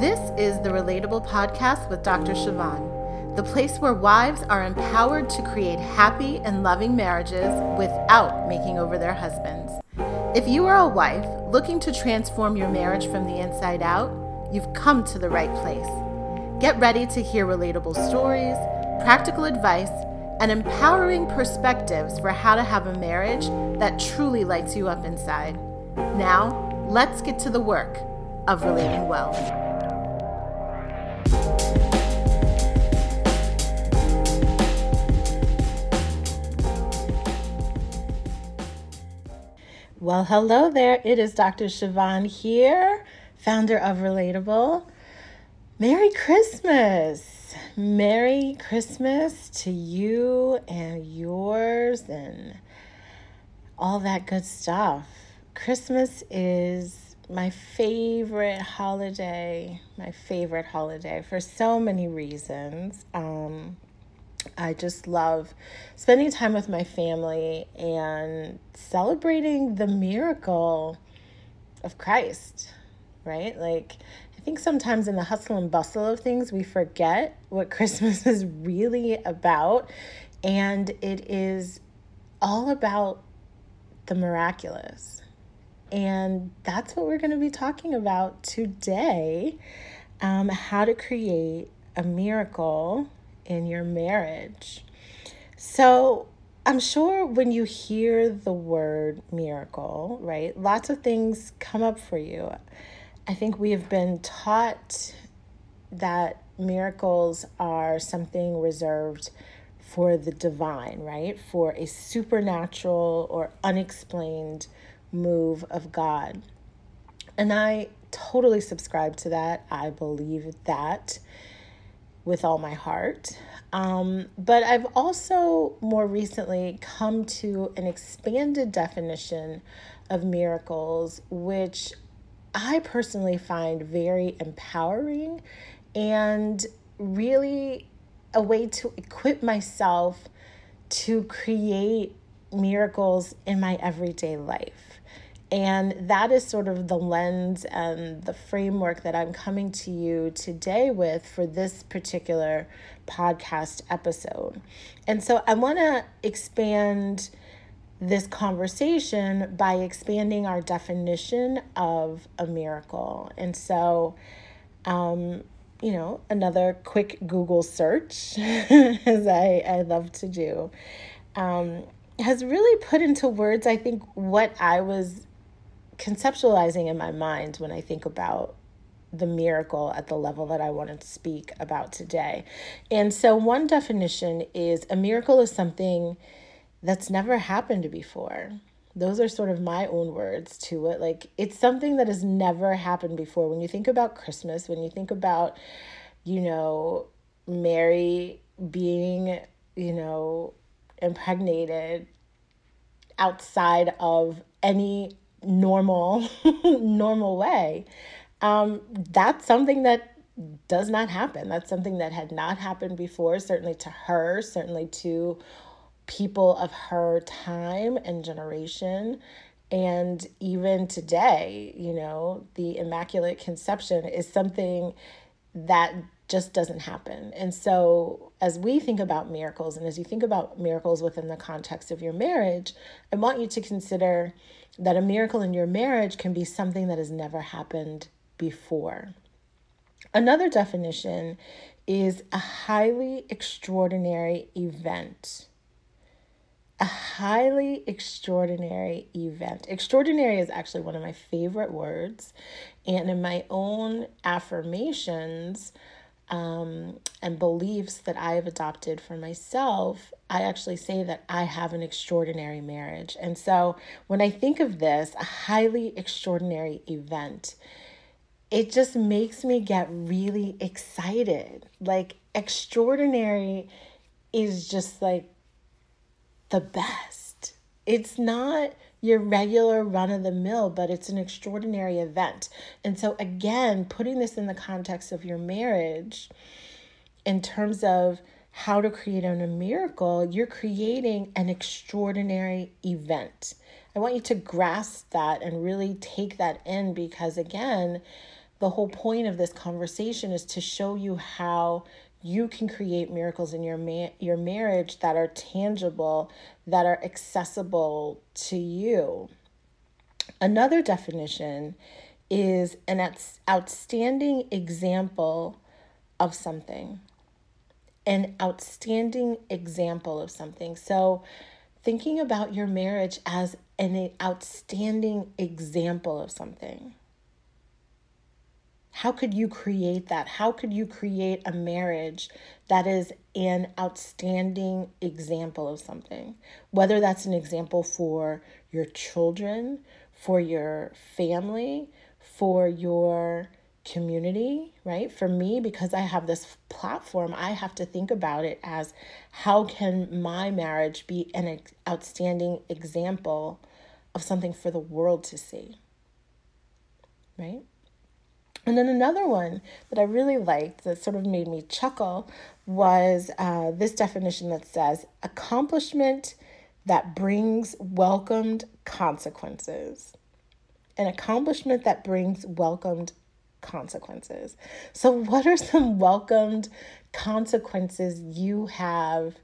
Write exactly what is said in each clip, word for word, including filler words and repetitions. This is the Relatable Podcast with Doctor Siobhan, the place where wives are empowered to create happy and loving marriages without making over their husbands. If you are a wife looking to transform your marriage from the inside out, you've come to the right place. Get ready to hear relatable stories, practical advice, and empowering perspectives for how to have a marriage that truly lights you up inside. Now, let's get to the work of relating well. Well, hello there. It is Doctor Siobhan here, founder of Relatable. Merry Christmas. Merry Christmas to you and yours and all that good stuff. Christmas is my favorite holiday, my favorite holiday for so many reasons. Um, I just love spending time with my family and celebrating the miracle of Christ, right? Like, I think sometimes in the hustle and bustle of things, we forget what Christmas is really about, and it is all about the miraculous. And that's what we're going to be talking about today, um, how to create a miracle in your marriage. So I'm sure when you hear the word miracle, right, lots of things come up for you. I think we have been taught that miracles are something reserved for the divine, right? For a supernatural or unexplained move of God. And I totally subscribe to that. I believe that with all my heart. Um, but I've also more recently come to an expanded definition of miracles, which I personally find very empowering and really a way to equip myself to create miracles in my everyday life. And that is sort of the lens and the framework that I'm coming to you today with for this particular podcast episode. And so I want to expand this conversation by expanding our definition of a miracle. And so, um, you know, another quick Google search, as I, I love to do, um, has really put into words, I think, what I was conceptualizing in my mind when I think about the miracle at the level that I want to speak about today. And so one definition is a miracle is something that's never happened before. Those are sort of my own words to it. Like, it's something that has never happened before. When you think about Christmas, when you think about, you know, Mary being, you know, impregnated outside of any normal, normal way, um, that's something that does not happen. That's something that had not happened before, certainly to her, certainly to people of her time and generation. And even today, you know, the Immaculate Conception is something that just doesn't happen. And so as we think about miracles, and as you think about miracles within the context of your marriage, I want you to consider that a miracle in your marriage can be something that has never happened before. Another definition is a highly extraordinary event. A highly extraordinary event. Extraordinary is actually one of my favorite words. And in my own affirmations um, and beliefs that I have adopted for myself, I actually say that I have an extraordinary marriage. And so when I think of this, a highly extraordinary event, it just makes me get really excited. Like, extraordinary is just like the best. It's not your regular run of the mill, but it's an extraordinary event. And so again, putting this in the context of your marriage, in terms of how to create a miracle, you're creating an extraordinary event. I want you to grasp that and really take that in, because again, the whole point of this conversation is to show you how you can create miracles in your ma- your marriage that are tangible, that are accessible to you. Another definition is an out- outstanding example of something. An outstanding example of something. So thinking about your marriage as an outstanding example of something. How could you create that? How could you create a marriage that is an outstanding example of something? Whether that's an example for your children, for your family, for your community, right? For me, because I have this platform, I have to think about it as, how can my marriage be an outstanding example of something for the world to see, right? And then another one that I really liked that sort of made me chuckle was uh, this definition that says, accomplishment that brings welcomed consequences. An accomplishment that brings welcomed consequences. So what are some welcomed consequences you have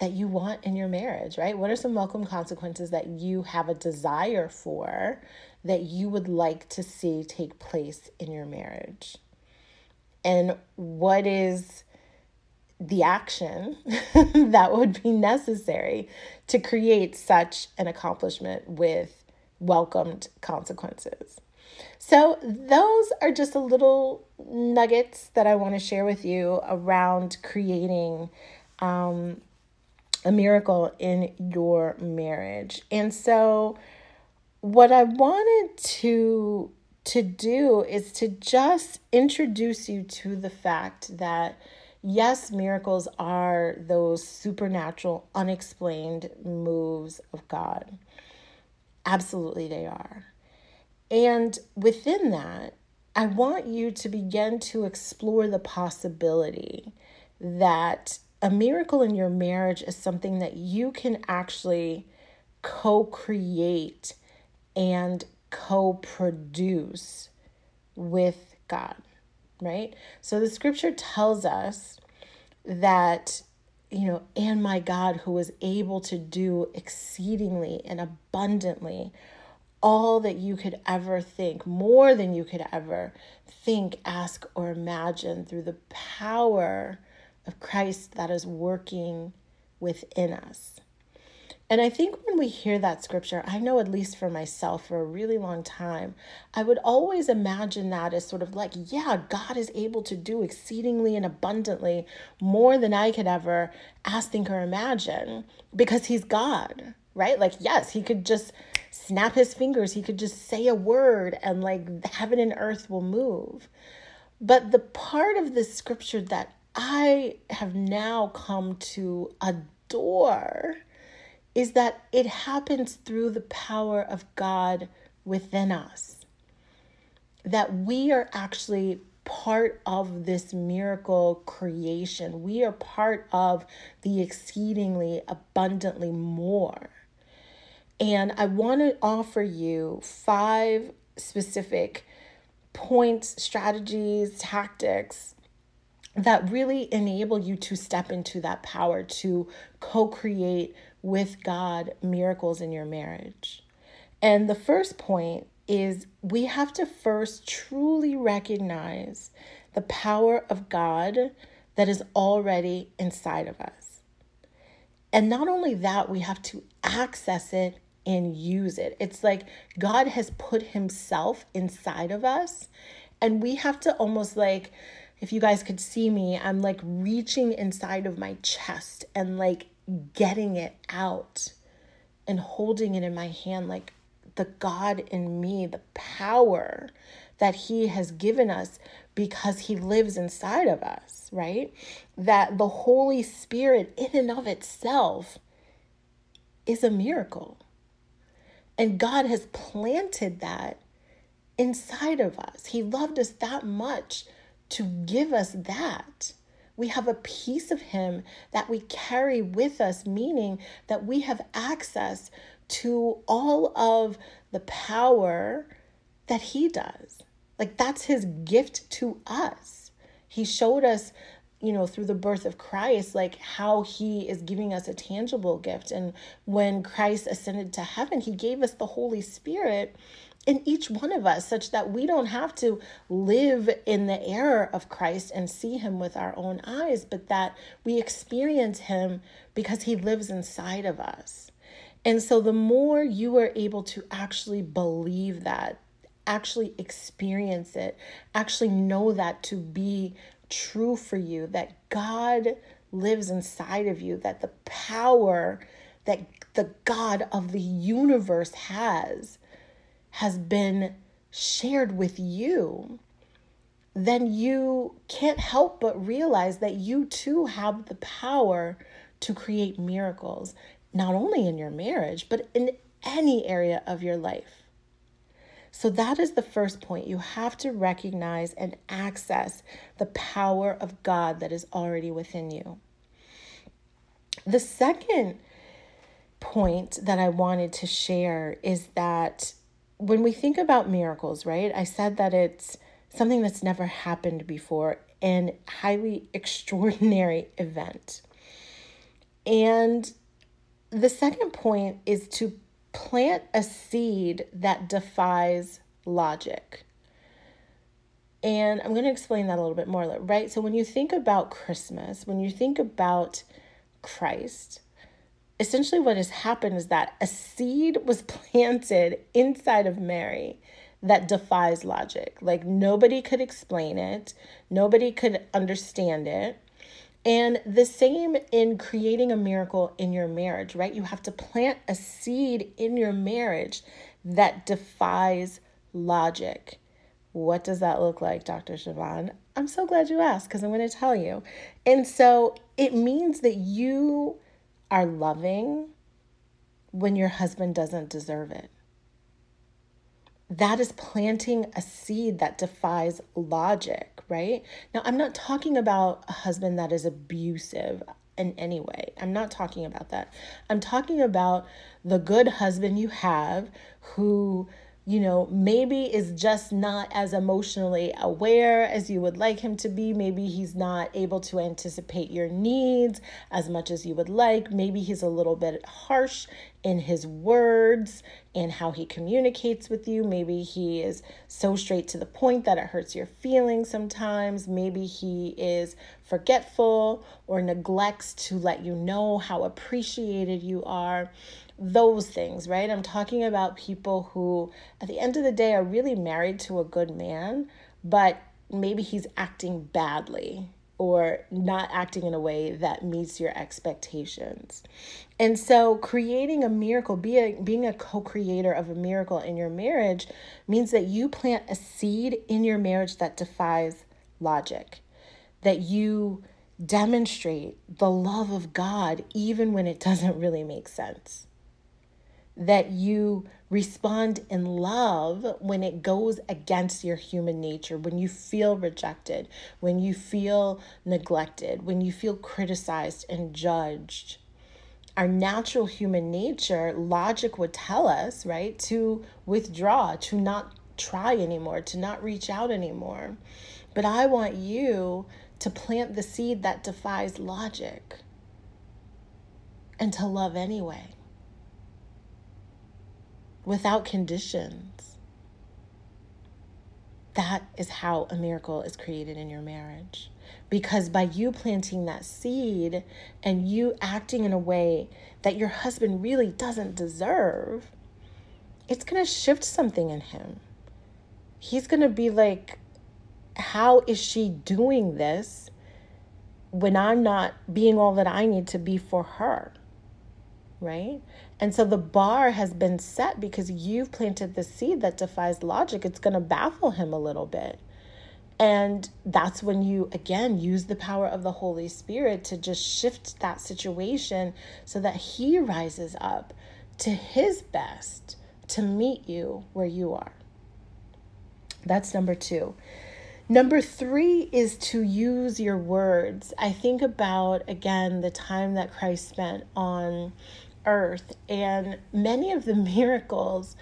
that you want in your marriage, right? What are some welcome consequences that you have a desire for that you would like to see take place in your marriage? And what is the action that would be necessary to create such an accomplishment with welcomed consequences? So those are just a little nuggets that I want to share with you around creating um, a miracle in your marriage. And so what I wanted to, to do is to just introduce you to the fact that, yes, miracles are those supernatural, unexplained moves of God. Absolutely, they are. And within that, I want you to begin to explore the possibility that a miracle in your marriage is something that you can actually co-create and co-produce with God, right? So the scripture tells us that, you know, and my God, who is able to do exceedingly and abundantly all that you could ever think, more than you could ever think, ask, or imagine, through the power of Christ that is working within us. And I think when we hear that scripture, I know at least for myself for a really long time, I would always imagine that as sort of like, yeah, God is able to do exceedingly and abundantly more than I could ever ask, think, or imagine, because he's God, right? Like, yes, he could just snap his fingers. He could just say a word and like heaven and earth will move. But the part of this scripture that I have now come to adore is that it happens through the power of God within us. That we are actually part of this miracle creation. We are part of the exceedingly abundantly more. And I want to offer you five specific points, strategies, tactics that really enable you to step into that power to co-create with God miracles in your marriage. And the first point is, we have to first truly recognize the power of God that is already inside of us. And not only that, we have to access it and use it. It's like God has put himself inside of us, and we have to almost like, if you guys could see me, I'm like reaching inside of my chest and like getting it out and holding it in my hand, like the God in me, the power that he has given us because he lives inside of us, right? That the Holy Spirit in and of itself is a miracle. And God has planted that inside of us. He loved us that much to give us that. We have a piece of him that we carry with us, meaning that we have access to all of the power that he does. Like, that's his gift to us. He showed us, you know, through the birth of Christ, like how he is giving us a tangible gift. And when Christ ascended to heaven, he gave us the Holy Spirit in each one of us, such that we don't have to live in the error of Christ and see him with our own eyes, but that we experience him because he lives inside of us. And so the more you are able to actually believe that, actually experience it, actually know that to be true for you, that God lives inside of you, that the power that the God of the universe has, has been shared with you, then you can't help but realize that you too have the power to create miracles, not only in your marriage, but in any area of your life. So that is the first point. You have to recognize and access the power of God that is already within you. The second point that I wanted to share is that when we think about miracles, right, I said that it's something that's never happened before, and highly extraordinary event. And the second point is to plant a seed that defies logic. And I'm going to explain that a little bit more, right? So when you think about Christmas, when you think about Christ, essentially what has happened is that a seed was planted inside of Mary that defies logic. Like, nobody could explain it. Nobody could understand it. And the same in creating a miracle in your marriage, right? You have to plant a seed in your marriage that defies logic. What does that look like, Doctor Siobhan? I'm so glad you asked, because I'm going to tell you. And so it means that you are loving when your husband doesn't deserve it. That is planting a seed that defies logic, right? Now, I'm not talking about a husband that is abusive in any way. I'm not talking about that. I'm talking about the good husband you have who, you know, maybe is just not as emotionally aware as you would like him to be. Maybe he's not able to anticipate your needs as much as you would like. Maybe he's a little bit harsh in his words and how he communicates with you. Maybe he is so straight to the point that it hurts your feelings sometimes. Maybe he is forgetful or neglects to let you know how appreciated you are. Those things, right? I'm talking about people who, at the end of the day, are really married to a good man, but maybe he's acting badly or not acting in a way that meets your expectations. And so creating a miracle, be a, being a co-creator of a miracle in your marriage means that you plant a seed in your marriage that defies logic, that you demonstrate the love of God even when it doesn't really make sense, that you respond in love when it goes against your human nature, when you feel rejected, when you feel neglected, when you feel criticized and judged. Our natural human nature, logic would tell us, right, to withdraw, to not try anymore, to not reach out anymore. But I want you to plant the seed that defies logic and to love anyway, without conditions. That is how a miracle is created in your marriage. Because by you planting that seed and you acting in a way that your husband really doesn't deserve, it's going to shift something in him. He's going to be like, how is she doing this when I'm not being all that I need to be for her? Right? And so the bar has been set because you've planted the seed that defies logic. It's going to baffle him a little bit. And that's when you, again, use the power of the Holy Spirit to just shift that situation so that he rises up to his best to meet you where you are. That's number two. Number three is to use your words. I think about, again, the time that Christ spent on earth and many of the miracles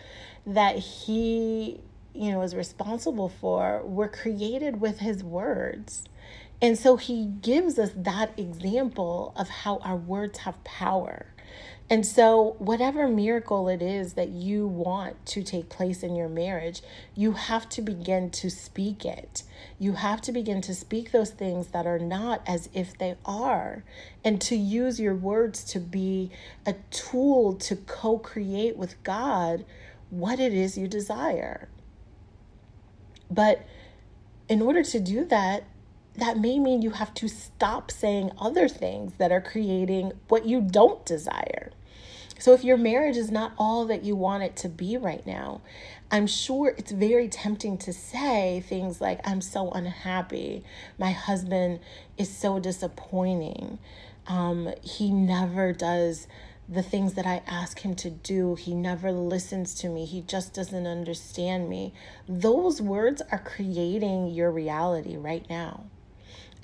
that he you know, is responsible for were created with his words. And so he gives us that example of how our words have power. And so whatever miracle it is that you want to take place in your marriage, you have to begin to speak it. You have to begin to speak those things that are not as if they are, and to use your words to be a tool to co-create with God what it is you desire. But in order to do that, that may mean you have to stop saying other things that are creating what you don't desire. So if your marriage is not all that you want it to be right now, I'm sure it's very tempting to say things like, I'm so unhappy. My husband is so disappointing. Um, he never does the things that I ask him to do. He never listens to me. He just doesn't understand me. Those words are creating your reality right now.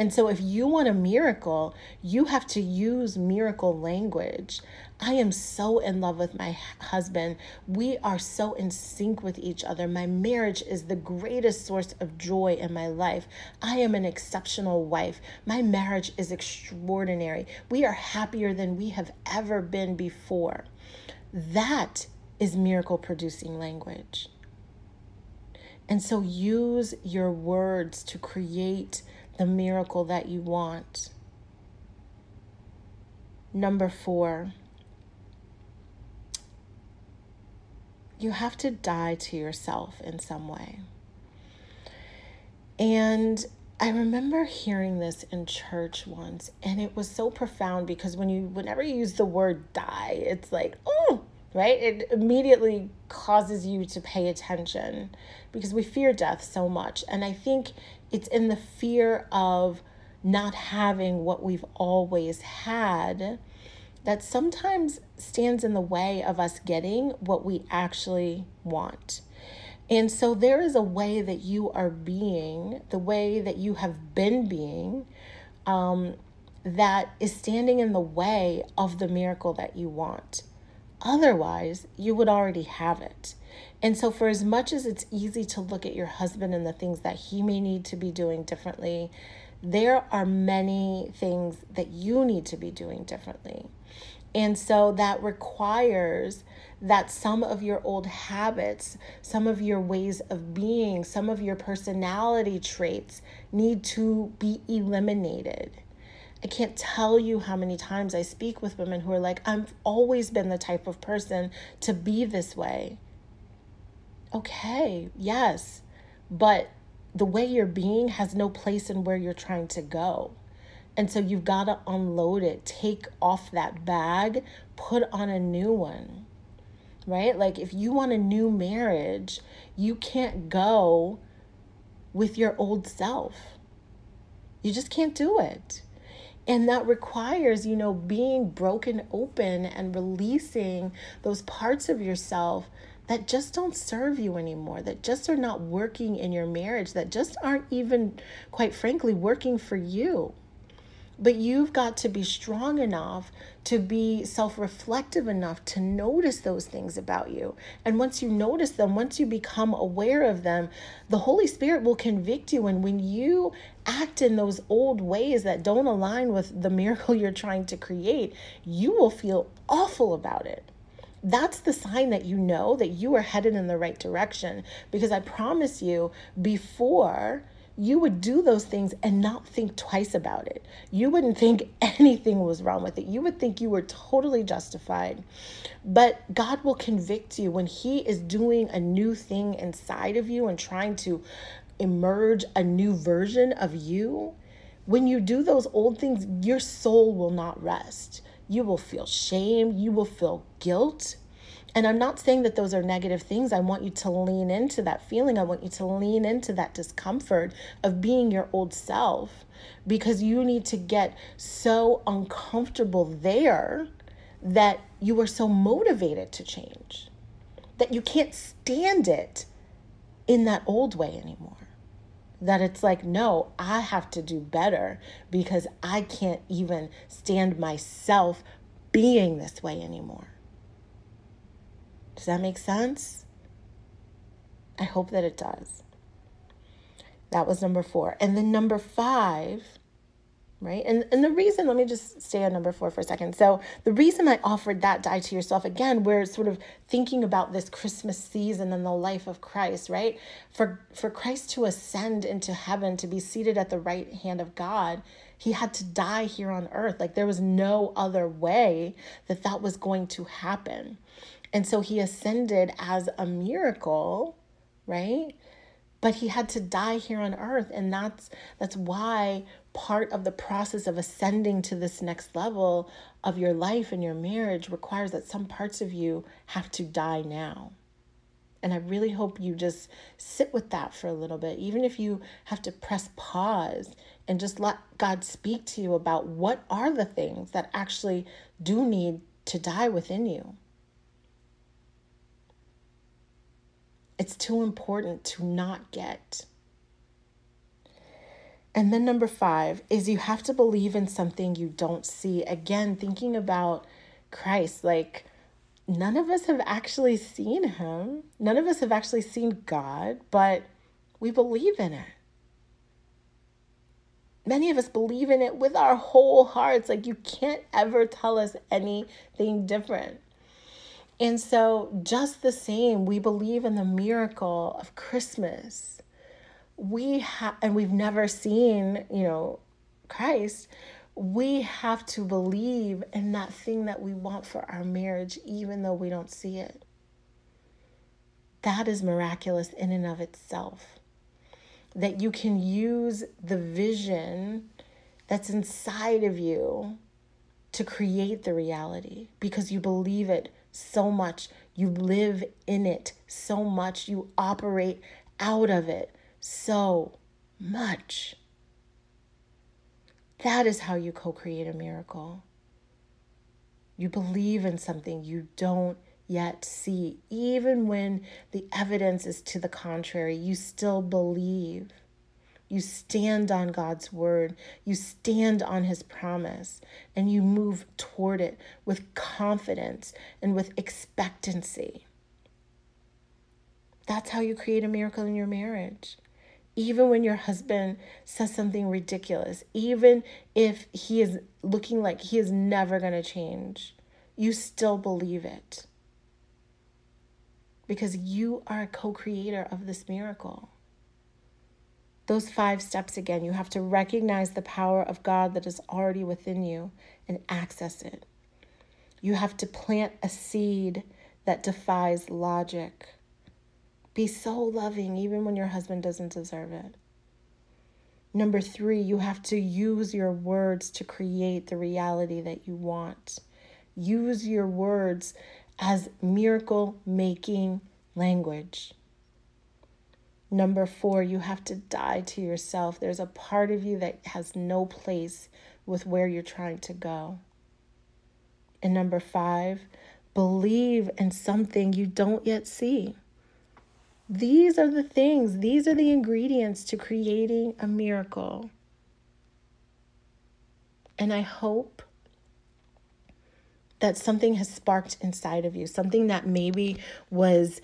And so if you want a miracle, you have to use miracle language. I am so in love with my husband. We are so in sync with each other. My marriage is the greatest source of joy in my life. I am an exceptional wife. My marriage is extraordinary. We are happier than we have ever been before. That is miracle-producing language. And so use your words to create the miracle that you want. Number four, you have to die to yourself in some way. And I remember hearing this in church once, and it was so profound because when you, whenever you use the word die, it's like, oh, right? It immediately causes you to pay attention because we fear death so much. And I think it's in the fear of not having what we've always had that sometimes stands in the way of us getting what we actually want. And so there is a way that you are being, the way that you have been being, um, that is standing in the way of the miracle that you want. Otherwise, you would already have it. And so for as much as it's easy to look at your husband and the things that he may need to be doing differently, there are many things that you need to be doing differently. And so that requires that some of your old habits, some of your ways of being, some of your personality traits need to be eliminated. I can't tell you how many times I speak with women who are like, I've always been the type of person to be this way. Okay, yes, but the way you're being has no place in where you're trying to go. And so you've got to unload it, take off that bag, put on a new one, right? Like if you want a new marriage, you can't go with your old self. You just can't do it. And that requires, you know, being broken open and releasing those parts of yourself that just don't serve you anymore, that just are not working in your marriage, that just aren't even, quite frankly, working for you. But you've got to be strong enough to be self-reflective enough to notice those things about you. And once you notice them, once you become aware of them, the Holy Spirit will convict you. And when you act in those old ways that don't align with the miracle you're trying to create, you will feel awful about it. That's the sign that you know that you are headed in the right direction. Because I promise you, before, you would do those things and not think twice about it. You wouldn't think anything was wrong with it. You would think you were totally justified. But God will convict you when He is doing a new thing inside of you and trying to emerge a new version of you. When you do those old things, your soul will not rest. You will feel shame. You will feel guilt. And I'm not saying that those are negative things. I want you to lean into that feeling. I want you to lean into that discomfort of being your old self, because you need to get so uncomfortable there that you are so motivated to change, that you can't stand it in that old way anymore. That it's like, no, I have to do better because I can't even stand myself being this way anymore. Does that make sense? I hope that it does. That was number four. And then number five, right? And, and the reason, let me just stay on number four for a second. So the reason I offered that Die to Yourself, again, we're sort of thinking about this Christmas season and the life of Christ, right? For, for Christ to ascend into heaven, to be seated at the right hand of God, he had to die here on earth. Like there was no other way that that was going to happen. And so he ascended as a miracle, right? But he had to die here on earth. And that's that's why part of the process of ascending to this next level of your life and your marriage requires that some parts of you have to die now. And I really hope you just sit with that for a little bit, even if you have to press pause and just let God speak to you about what are the things that actually do need to die within you. It's too important to not get. And then number five is you have to believe in something you don't see. Again, thinking about Christ, like none of us have actually seen him. None of us have actually seen God, but we believe in it. Many of us believe in it with our whole hearts. Like you can't ever tell us anything different. And so just the same, we believe in the miracle of Christmas. We have, and we've never seen, you know, Christ. We have to believe in that thing that we want for our marriage, even though we don't see it. That is miraculous in and of itself. That you can use the vision that's inside of you to create the reality because you believe it so much, you live in it so much, you operate out of it so much. That is how you co-create a miracle. You believe in something you don't yet see. Even when the evidence is to the contrary, you still believe. You stand on God's word. You stand on his promise and you move toward it with confidence and with expectancy. That's how you create a miracle in your marriage. Even when your husband says something ridiculous, even if he is looking like he is never going to change, you still believe it because you are a co-creator of this miracle. Those five steps again, you have to recognize the power of God that is already within you and access it. You have to plant a seed that defies logic. Be so loving even when your husband doesn't deserve it. Number three, you have to use your words to create the reality that you want. Use your words as miracle-making language. Number four, you have to die to yourself. There's a part of you that has no place with where you're trying to go. And number five, believe in something you don't yet see. These are the things, these are the ingredients to creating a miracle. And I hope that something has sparked inside of you, something that maybe was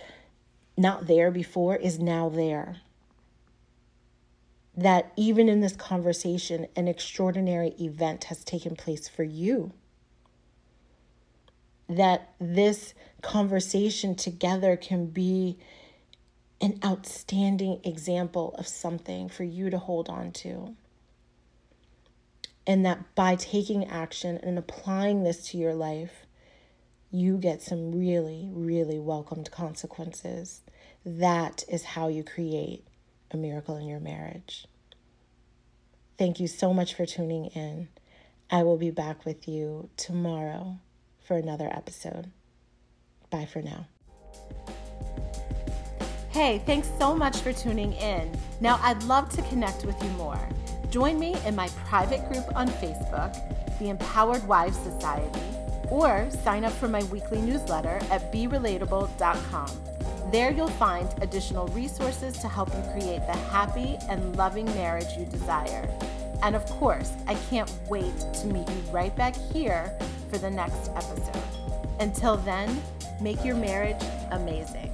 not there before is now there. That even in this conversation, an extraordinary event has taken place for you. That this conversation together can be an outstanding example of something for you to hold on to. And that by taking action and applying this to your life, you get some really, really welcomed consequences. That is how you create a miracle in your marriage. Thank you so much for tuning in. I will be back with you tomorrow for another episode. Bye for now. Hey, thanks so much for tuning in. Now I'd love to connect with you more. Join me in my private group on Facebook, the Empowered Wives Society, or sign up for my weekly newsletter at be relatable dot com. There you'll find additional resources to help you create the happy and loving marriage you desire. And of course, I can't wait to meet you right back here for the next episode. Until then, make your marriage amazing.